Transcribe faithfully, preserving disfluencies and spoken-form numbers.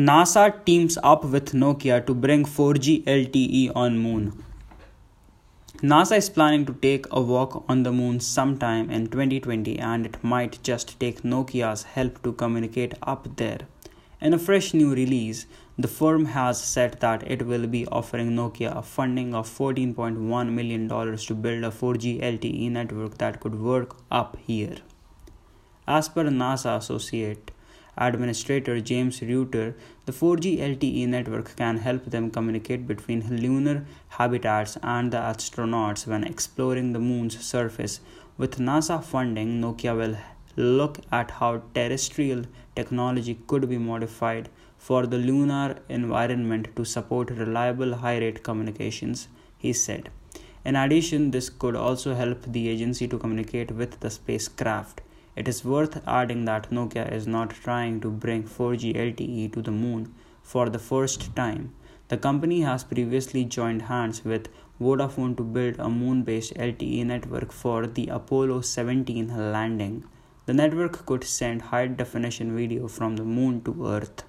NASA teams up with Nokia to bring four G L T E on Moon. NASA is planning to take a walk on the moon sometime in twenty twenty, and it might just take Nokia's help to communicate up there. In a fresh new release, the firm has said that it will be offering Nokia a funding of fourteen point one million dollars to build a four G L T E network that could work up here. As per NASA associate administrator James Reuter, the four G L T E network can help them communicate between lunar habitats and the astronauts when exploring the moon's surface. With NASA funding, Nokia will look at how terrestrial technology could be modified for the lunar environment to support reliable high-rate communications, he said. In addition, this could also help the agency to communicate with the spacecraft. It is worth adding that Nokia is not trying to bring four G L T E to the moon for the first time. The company has previously joined hands with Vodafone to build a moon-based L T E network for the Apollo seventeen landing. The network could send high-definition video from the moon to Earth.